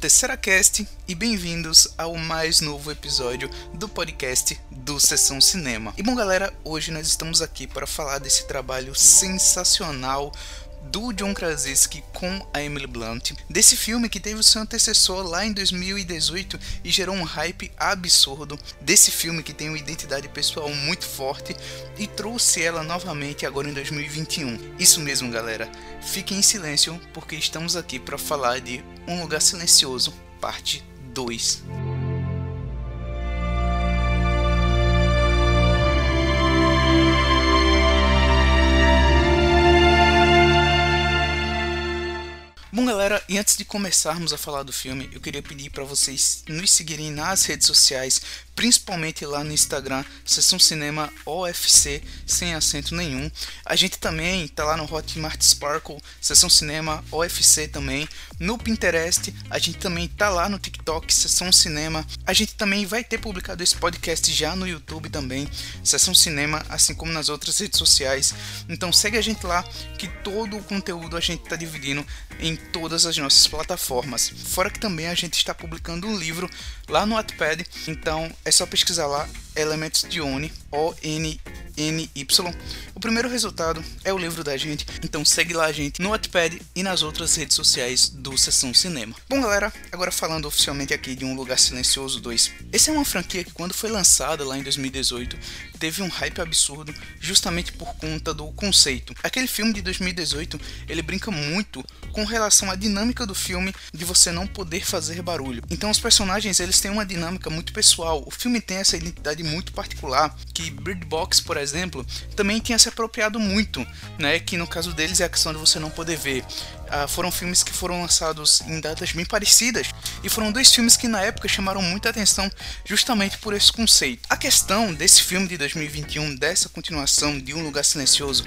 Tesseracast e bem-vindos ao mais novo episódio do podcast do Sessão Cinema. E bom galera, hoje nós estamos aqui para falar desse trabalho sensacional do John Krasinski com a Emily Blunt, desse filme que teve o seu antecessor lá em 2018 e gerou um hype absurdo, desse filme que tem uma identidade pessoal muito forte e trouxe ela novamente agora em 2021. Isso mesmo galera, fiquem em silêncio porque estamos aqui para falar de Um Lugar Silencioso, parte 2. Bom galera, e antes de começarmos a falar do filme, eu queria pedir para vocês nos seguirem nas redes sociais, principalmente lá no Instagram, Sessão Cinema OFC, sem acento nenhum. A gente também tá lá no Hotmart Sparkle, Sessão Cinema OFC também. No Pinterest, a gente também tá lá no TikTok, Sessão Cinema. A gente também vai ter publicado esse podcast já no YouTube também, Sessão Cinema, assim como nas outras redes sociais. Então segue a gente lá, que todo o conteúdo a gente tá dividindo em todas as nossas plataformas. Fora que também a gente está publicando um livro lá no Wattpad, então é só pesquisar lá Elementos de Oni, O-N-N-Y. O primeiro resultado é o livro da gente, então segue lá a gente no Wattpad e nas outras redes sociais do Sessão Cinema. Bom galera, agora falando oficialmente aqui de Um Lugar Silencioso 2. Essa é uma franquia que quando foi lançada lá em 2018, teve um hype absurdo justamente por conta do conceito. Aquele filme de 2018, ele brinca muito com relação à dinâmica do filme de você não poder fazer barulho. Então os personagens, eles têm uma dinâmica muito pessoal, o filme tem essa identidade muito particular, que Bird Box, por exemplo, também tinha se apropriado muito, né? Que no caso deles é a questão de você não poder ver. Foram filmes que foram lançados em datas bem parecidas e foram dois filmes que na época chamaram muita atenção justamente por esse conceito. A questão desse filme de 2021, dessa continuação de Um Lugar Silencioso,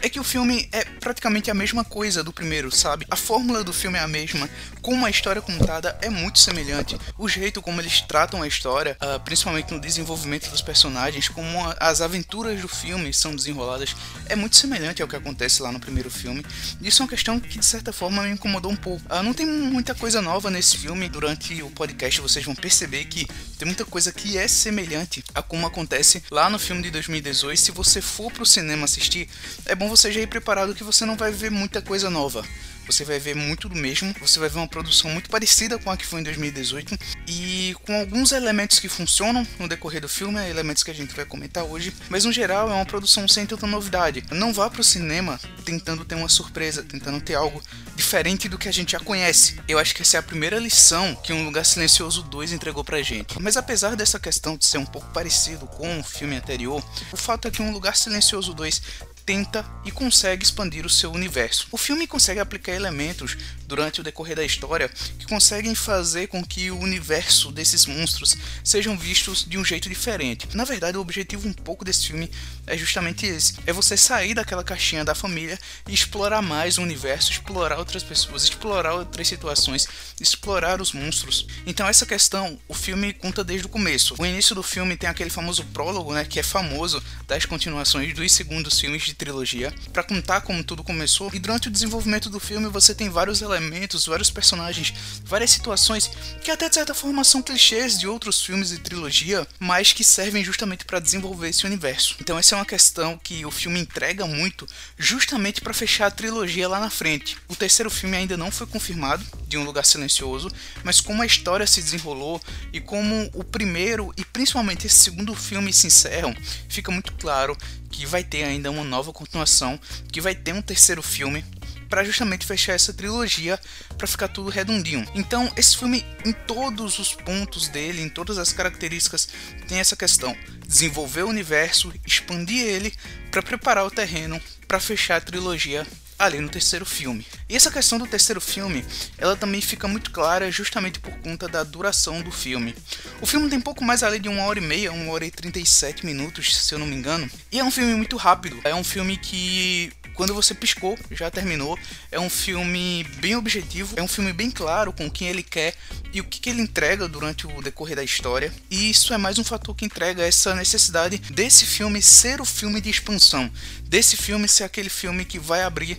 é que o filme é praticamente a mesma coisa do primeiro, sabe? A fórmula do filme é a mesma, como a história contada é muito semelhante, o jeito como eles tratam a história, principalmente no desenvolvimento dos personagens, como as aventuras do filme são desenroladas, é muito semelhante ao que acontece lá no primeiro filme. Isso é uma questão que de certa forma me incomodou um pouco. Não tem muita coisa nova nesse filme. Durante o podcast vocês vão perceber que tem muita coisa que é semelhante a como acontece lá no filme de 2018. Se você for pro cinema assistir, é bom você já ir preparado que você não vai ver muita coisa nova. Você vai ver muito do mesmo, você vai ver uma produção muito parecida com a que foi em 2018 e com alguns elementos que funcionam no decorrer do filme, elementos que a gente vai comentar hoje, mas no geral é uma produção sem tanta novidade. Não vá pro cinema tentando ter uma surpresa, tentando ter algo diferente do que a gente já conhece. Eu acho que essa é a primeira lição que Um Lugar Silencioso 2 entregou pra gente. Mas apesar dessa questão de ser um pouco parecido com o filme anterior, o fato é que Um Lugar Silencioso 2 tenta e consegue expandir o seu universo. O filme consegue aplicar elementos durante o decorrer da história que conseguem fazer com que o universo desses monstros sejam vistos de um jeito diferente. Na verdade, o objetivo um pouco desse filme é justamente esse. É você sair daquela caixinha da família e explorar mais o universo, explorar outras pessoas, explorar outras situações, explorar os monstros. Então essa questão, o filme conta desde o começo. O início do filme tem aquele famoso prólogo, né, que é famoso das continuações dos segundos filmes de trilogia, para contar como tudo começou, e durante o desenvolvimento do filme você tem vários elementos, vários personagens, várias situações que até de certa forma são clichês de outros filmes de trilogia, mas que servem justamente para desenvolver esse universo. Então essa é uma questão que o filme entrega muito justamente para fechar a trilogia lá na frente. O terceiro filme ainda não foi confirmado de Um Lugar Silencioso, mas como a história se desenrolou e como o primeiro e principalmente esse segundo filme se encerram, fica muito claro que vai ter ainda uma nova continuação, que vai ter um terceiro filme para justamente fechar essa trilogia, para ficar tudo redondinho. Então esse filme, em todos os pontos dele, em todas as características, tem essa questão: desenvolver o universo, expandir ele para preparar o terreno para fechar a trilogia ali no terceiro filme. E essa questão do terceiro filme, ela também fica muito clara justamente por conta da duração do filme. O filme tem pouco mais ali de 1 hora e meia, 1 hora e 37 minutos, se eu não me engano. E é um filme muito rápido, é um filme que quando você piscou, já terminou. É um filme bem objetivo, é um filme bem claro com quem ele quer e o que ele entrega durante o decorrer da história. E isso é mais um fator que entrega essa necessidade desse filme ser o filme de expansão, desse filme ser aquele filme que vai abrir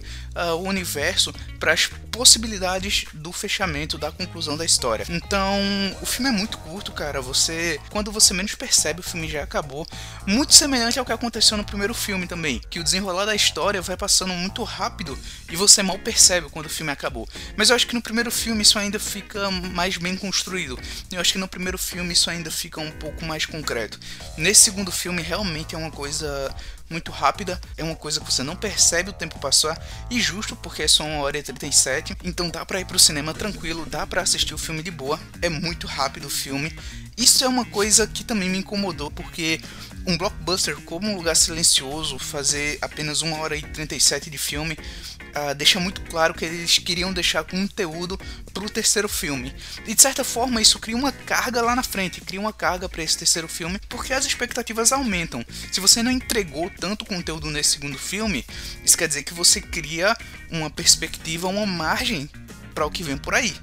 o universo para as possibilidades do fechamento, da conclusão da história. Então, o filme é muito curto, cara. Você, quando você menos percebe, o filme já acabou. Muito semelhante ao que aconteceu no primeiro filme também, que o desenrolar da história vai passando muito rápido e você mal percebe quando o filme acabou. Mas eu acho que no primeiro filme isso ainda fica mais bem construído. Eu acho que no primeiro filme isso ainda fica um pouco mais concreto. Nesse segundo filme realmente é uma coisa muito rápida, é uma coisa que você não percebe o tempo passar, e justo porque é só 1h37, então dá pra ir pro cinema tranquilo, dá pra assistir o filme de boa, é muito rápido o filme. Isso é uma coisa que também me incomodou, porque um blockbuster como Um Lugar Silencioso, fazer apenas 1h37 de filme, deixa muito claro que eles queriam deixar conteúdo pro terceiro filme. E de certa forma isso cria uma carga lá na frente, cria uma carga para esse terceiro filme, porque as expectativas aumentam. Se você não entregou tanto conteúdo nesse segundo filme, isso quer dizer que você cria uma perspectiva, uma margem para o que vem por aí.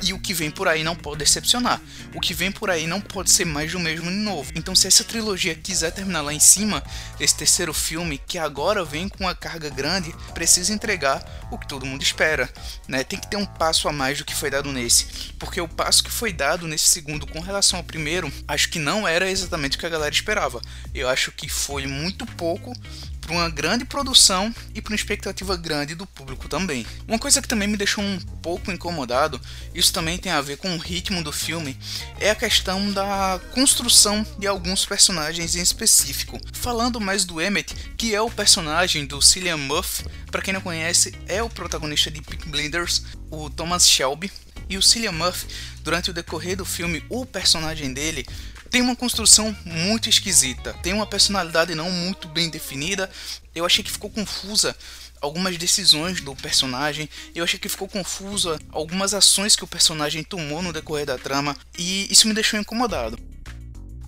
E o que vem por aí não pode decepcionar. O que vem por aí não pode ser mais do mesmo de novo. Então, se essa trilogia quiser terminar lá em cima, esse terceiro filme, que agora vem com uma carga grande, precisa entregar o que todo mundo espera, né? Tem que ter um passo a mais do que foi dado nesse. Porque o passo que foi dado nesse segundo com relação ao primeiro, acho que não era exatamente o que a galera esperava. Eu acho que foi muito pouco para uma grande produção e para uma expectativa grande do público também. Uma coisa que também me deixou um pouco incomodado, isso também tem a ver com o ritmo do filme, é a questão da construção de alguns personagens em específico. Falando mais do Emmett, que é o personagem do Cillian Murphy, para quem não conhece, é o protagonista de Pink Blinders, o Thomas Shelby. E o Cillian Murphy, durante o decorrer do filme, o personagem dele tem uma construção muito esquisita, tem uma personalidade não muito bem definida. Eu achei que ficou confusa algumas decisões do personagem, eu achei que ficou confusa algumas ações que o personagem tomou no decorrer da trama, e isso me deixou incomodado.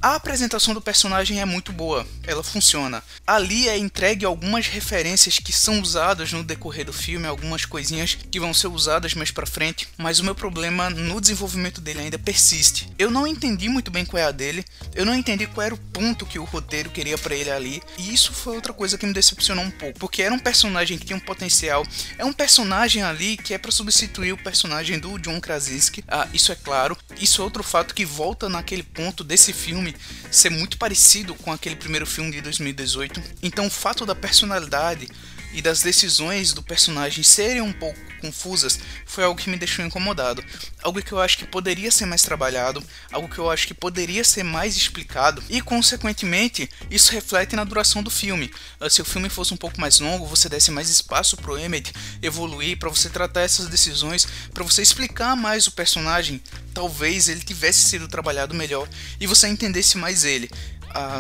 A apresentação do personagem é muito boa, ela funciona. Ali é entregue algumas referências que são usadas no decorrer do filme, algumas coisinhas que vão ser usadas mais pra frente, mas o meu problema no desenvolvimento dele ainda persiste. Eu não entendi muito bem qual é a dele, eu não entendi qual era o ponto que o roteiro queria pra ele ali, e isso foi outra coisa que me decepcionou um pouco, porque era um personagem que tinha um potencial, é um personagem ali que é pra substituir o personagem do John Krasinski, isso é claro, isso é outro fato que volta naquele ponto desse filme ser muito parecido com aquele primeiro filme de 2018. Então o fato da personalidade e das decisões do personagem serem um pouco confusas foi algo que me deixou incomodado, algo que eu acho que poderia ser mais trabalhado, algo que eu acho que poderia ser mais explicado, e consequentemente isso reflete na duração do filme. Se o filme fosse um pouco mais longo, você desse mais espaço pro Emmett evoluir, para você tratar essas decisões, para você explicar mais o personagem, talvez ele tivesse sido trabalhado melhor e você entendesse mais ele.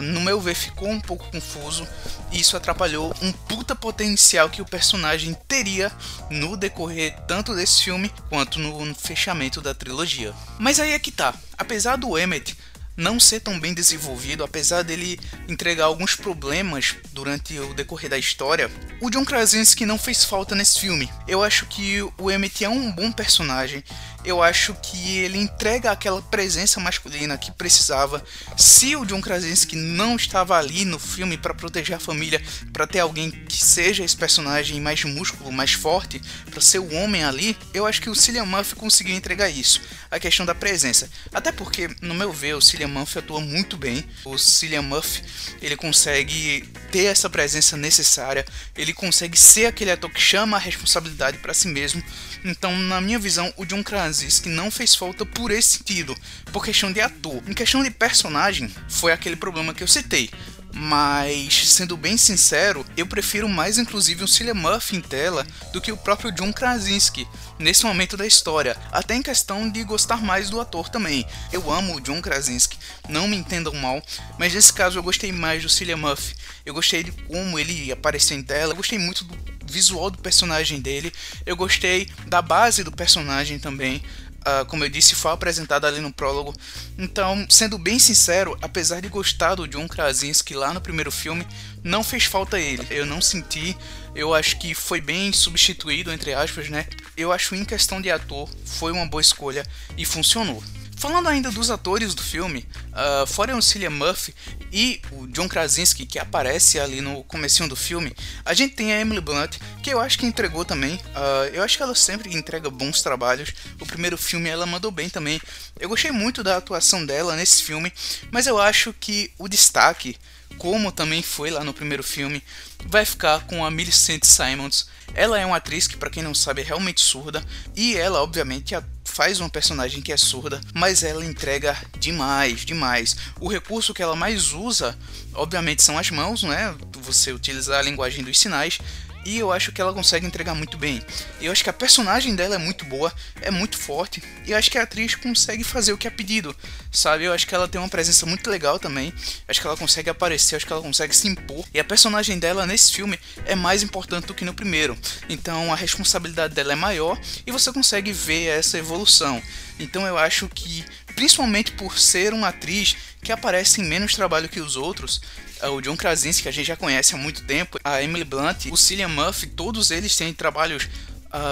No meu ver, ficou um pouco confuso e isso atrapalhou um puta potencial que o personagem teria no decorrer tanto desse filme quanto no fechamento da trilogia. Mas aí é que tá, apesar do Emmett não ser tão bem desenvolvido, apesar dele entregar alguns problemas durante o decorrer da história, o John Krasinski não fez falta nesse filme. Eu acho que o Emmett é um bom personagem, eu acho que ele entrega aquela presença masculina que precisava. Se o John Krasinski não estava ali no filme para proteger a família, para ter alguém que seja esse personagem mais músculo, mais forte, para ser o homem ali, eu acho que o Cillian Murphy conseguiu entregar isso, a questão da presença. Até porque, no meu ver, o Cillian Murphy atua muito bem. O Cillian Murphy, ele consegue ter essa presença necessária, ele consegue ser aquele ator que chama a responsabilidade para si mesmo. Então, na minha visão, o John Krasinski não fez falta por esse sentido, por questão de ator. Em questão de personagem, foi aquele problema que eu citei. Mas, sendo bem sincero, eu prefiro mais inclusive o Cillian Murphy em tela do que o próprio John Krasinski nesse momento da história, até em questão de gostar mais do ator também. Eu amo o John Krasinski, não me entendam mal, mas nesse caso eu gostei mais do Cillian Murphy. Eu gostei de como ele apareceu em tela, eu gostei muito do visual do personagem dele, eu gostei da base do personagem também. como eu disse, foi apresentada ali no prólogo. Então, sendo bem sincero, apesar de gostar do John Krasinski lá no primeiro filme, não fez falta ele. Eu não senti, eu acho que foi bem substituído, entre aspas, né? Eu acho em questão de ator, foi uma boa escolha e funcionou. Falando ainda dos atores do filme, fora o Cillian Murphy e o John Krasinski, que aparece ali no comecinho do filme, a gente tem a Emily Blunt, que eu acho que entregou também. Eu acho que ela sempre entrega bons trabalhos. O primeiro filme ela mandou bem também. Eu gostei muito da atuação dela nesse filme, mas eu acho que o destaque, como também foi lá no primeiro filme, vai ficar com a Millicent Simmonds. Ela é uma atriz que, pra quem não sabe, é realmente surda, e ela, obviamente, faz uma personagem que é surda, mas ela entrega demais, demais. O recurso que ela mais usa, obviamente, são as mãos, né? Você utilizar a linguagem dos sinais, e eu acho que ela consegue entregar muito bem. Eu acho que a personagem dela é muito boa, é muito forte, e eu acho que a atriz consegue fazer o que é pedido, sabe? Eu acho que ela tem uma presença muito legal também, acho que ela consegue aparecer, acho que ela consegue se impor, e a personagem dela nesse filme é mais importante do que no primeiro, então a responsabilidade dela é maior, e você consegue ver essa evolução. Então eu acho que, principalmente por ser uma atriz que aparece em menos trabalho que os outros, o John Krasinski, que a gente já conhece há muito tempo, a Emily Blunt, o Cillian Murphy, todos eles têm trabalhos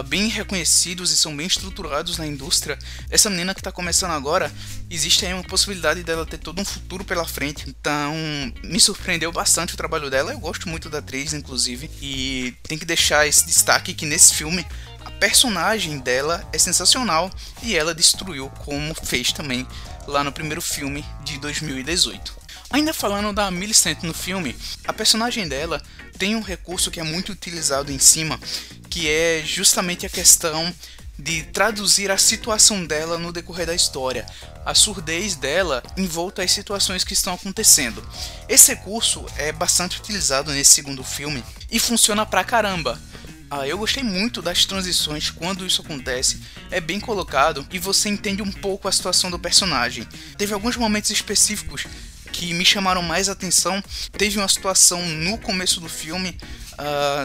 bem reconhecidos e são bem estruturados na indústria. Essa menina que está começando agora, existe aí uma possibilidade dela ter todo um futuro pela frente. Então, me surpreendeu bastante o trabalho dela. Eu gosto muito da atriz, inclusive, e tem que deixar esse destaque que nesse filme a personagem dela é sensacional e ela destruiu, como fez também lá no primeiro filme de 2018. Ainda falando da Millicent no filme, a personagem dela tem um recurso que é muito utilizado em cima, que é justamente a questão de traduzir a situação dela no decorrer da história, a surdez dela em volta às situações que estão acontecendo. Esse recurso é bastante utilizado nesse segundo filme e funciona pra caramba. Eu gostei muito das transições quando isso acontece, é bem colocado e você entende um pouco a situação do personagem. Teve alguns momentos específicos que me chamaram mais atenção. Teve uma situação no começo do filme,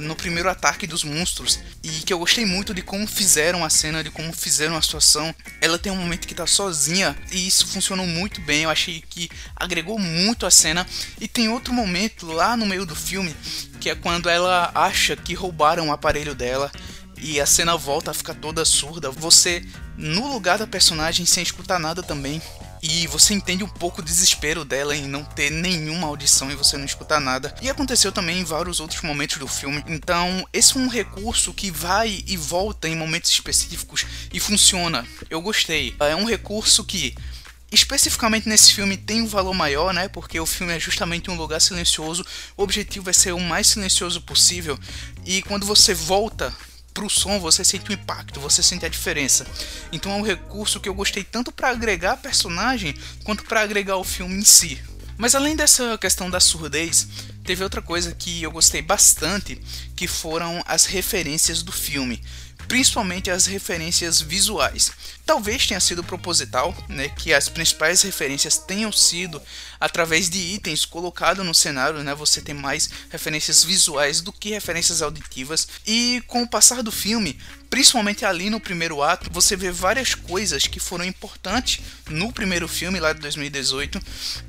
no primeiro ataque dos monstros, e que eu gostei muito de como fizeram a cena, de como fizeram a situação. Ela tem um momento que tá sozinha e isso funcionou muito bem, eu achei que agregou muito a cena. E tem outro momento lá no meio do filme, que é quando ela acha que roubaram o aparelho dela e a cena volta a ficar toda surda. Você, no lugar da personagem, sem escutar nada também, e você entende um pouco o desespero dela em não ter nenhuma audição e você não escutar nada. E aconteceu também em vários outros momentos do filme. Então, esse é um recurso que vai e volta em momentos específicos e funciona. Eu gostei. É um recurso que, especificamente nesse filme, tem um valor maior, né? Porque o filme é justamente um lugar silencioso. O objetivo é ser o mais silencioso possível. E quando você volta pro som, você sente o impacto, você sente a diferença. Então é um recurso que eu gostei tanto para agregar a personagem quanto para agregar o filme em si. Mas além dessa questão da surdez, teve outra coisa que eu gostei bastante, que foram as referências do filme, principalmente as referências visuais. Talvez tenha sido proposital, né, que as principais referências tenham sido através de itens colocados no cenário, né, você tem mais referências visuais do que referências auditivas. E com o passar do filme, principalmente ali no primeiro ato, você vê várias coisas que foram importantes no primeiro filme lá de 2018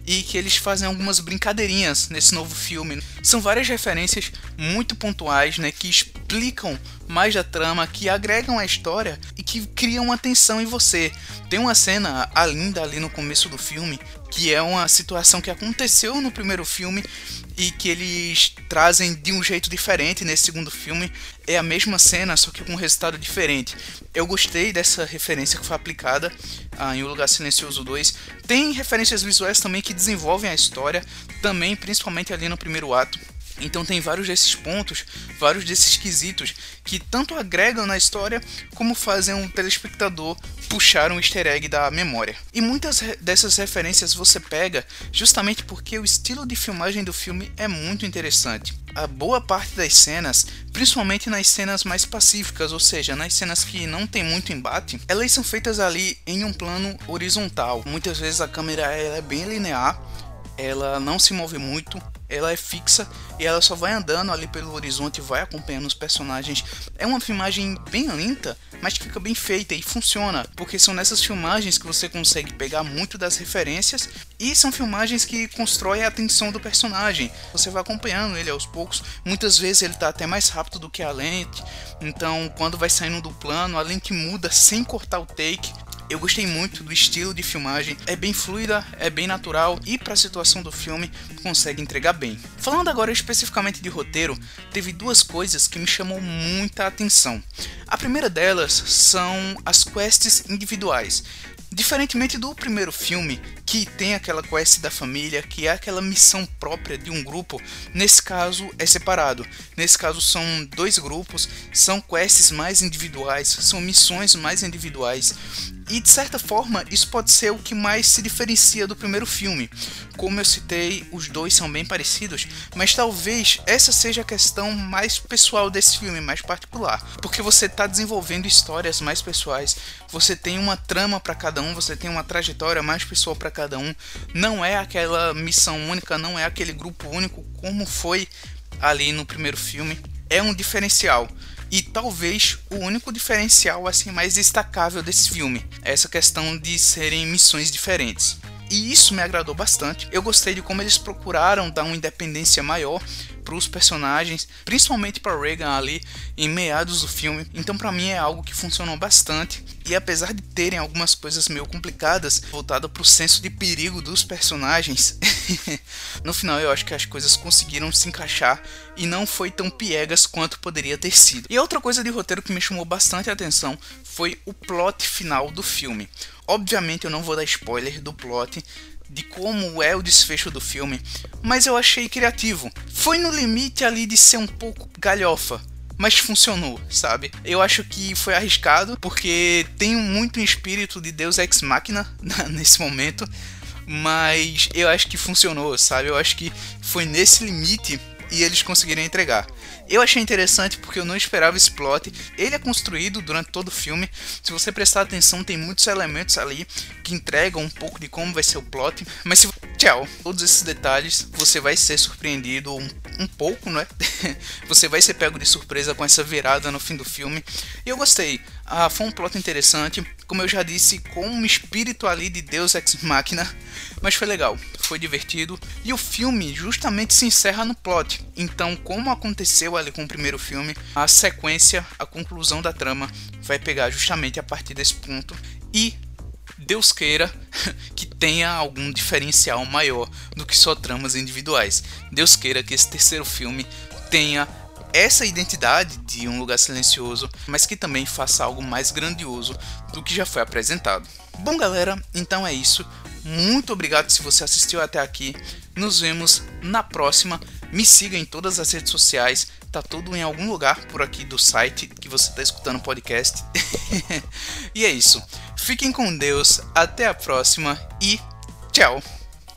e que eles fazem algumas brincadeirinhas nesse novo filme. São várias referências muito pontuais, né, que explicam mais da trama, que agregam a história e que criam atenção em você. Tem uma cena linda ali no começo do filme, que é uma situação que aconteceu no primeiro filme e que eles trazem de um jeito diferente nesse segundo filme. É a mesma cena, só que com um resultado diferente. Eu gostei dessa referência que foi aplicada em Um Lugar Silencioso 2. Tem referências visuais também que desenvolvem a história, também principalmente ali no primeiro ato. Então tem vários desses pontos, vários desses quesitos que tanto agregam na história como fazem um telespectador puxar um easter egg da memória. E muitas dessas referências você pega justamente porque o estilo de filmagem do filme é muito interessante. A boa parte das cenas, principalmente nas cenas mais pacíficas, ou seja, nas cenas que não tem muito embate, elas são feitas ali em um plano horizontal. Muitas vezes a câmera é bem linear, ela não se move muito, ela é fixa e ela só vai andando ali pelo horizonte, vai acompanhando os personagens. É uma filmagem bem lenta, mas que fica bem feita e funciona, porque são nessas filmagens que você consegue pegar muito das referências, e são filmagens que constroem a atenção do personagem. Você vai acompanhando ele aos poucos, muitas vezes ele tá até mais rápido do que a lente, então quando vai saindo do plano, a lente muda sem cortar o take. Eu gostei muito do estilo de filmagem, é bem fluida, é bem natural e para a situação do filme consegue entregar bem. Falando agora especificamente de roteiro, teve duas coisas que me chamou muita atenção. A primeira delas são as quests individuais. Diferentemente do primeiro filme, que tem aquela quest da família, que é aquela missão própria de um grupo, nesse caso é separado. Nesse caso são dois grupos, são quests mais individuais, são missões mais individuais. E de certa forma isso pode ser o que mais se diferencia do primeiro filme. Como eu citei, os dois são bem parecidos, mas talvez essa seja a questão mais pessoal desse filme, mais particular. Porque você está desenvolvendo histórias mais pessoais, você tem uma trama para cada um, você tem uma trajetória mais pessoal para cada um. Não é aquela missão única, não é aquele grupo único como foi ali no primeiro filme. É um diferencial. E talvez o único diferencial assim mais destacável desse filme, essa questão de serem missões diferentes. E isso me agradou bastante. Eu gostei de como eles procuraram dar uma independência maior para os personagens, principalmente para Regan ali em meados do filme. Então para mim é algo que funcionou bastante. E apesar de terem algumas coisas meio complicadas voltada para o senso de perigo dos personagens, no final eu acho que as coisas conseguiram se encaixar e não foi tão piegas quanto poderia ter sido. E outra coisa de roteiro que me chamou bastante a atenção foi o plot final do filme. Obviamente eu não vou dar spoiler do plot, de como é o desfecho do filme, mas eu achei criativo. Foi no limite ali de ser um pouco galhofa, mas funcionou, sabe? Eu acho que foi arriscado, porque tem muito espírito de Deus Ex Machina nesse momento, mas eu acho que funcionou, sabe? Eu acho que foi nesse limite e eles conseguiram entregar. Eu achei interessante porque eu não esperava esse plot. Ele é construído durante todo o filme. Se você prestar atenção, tem muitos elementos ali que entregam um pouco de como vai ser o plot. Mas se... Tchau! Todos esses detalhes, você vai ser surpreendido um pouco, né? Você vai ser pego de surpresa com essa virada no fim do filme. E eu gostei. Ah, foi um plot interessante. Como eu já disse, com um espírito ali de Deus Ex Machina. Mas foi legal, foi divertido. E o filme justamente se encerra no plot. Então, como aconteceu ali com o primeiro filme, a sequência, a conclusão da trama vai pegar justamente a partir desse ponto. E Deus queira que tenha algum diferencial maior do que só tramas individuais. Deus queira que esse terceiro filme tenha essa identidade de Um Lugar Silencioso, mas que também faça algo mais grandioso do que já foi apresentado. Bom galera, então é isso. Muito obrigado se você assistiu até aqui. Nos vemos na próxima. Me siga em todas as redes sociais. Tá tudo em algum lugar por aqui do site que você tá escutando o podcast. E é isso. Fiquem com Deus. Até a próxima. E tchau.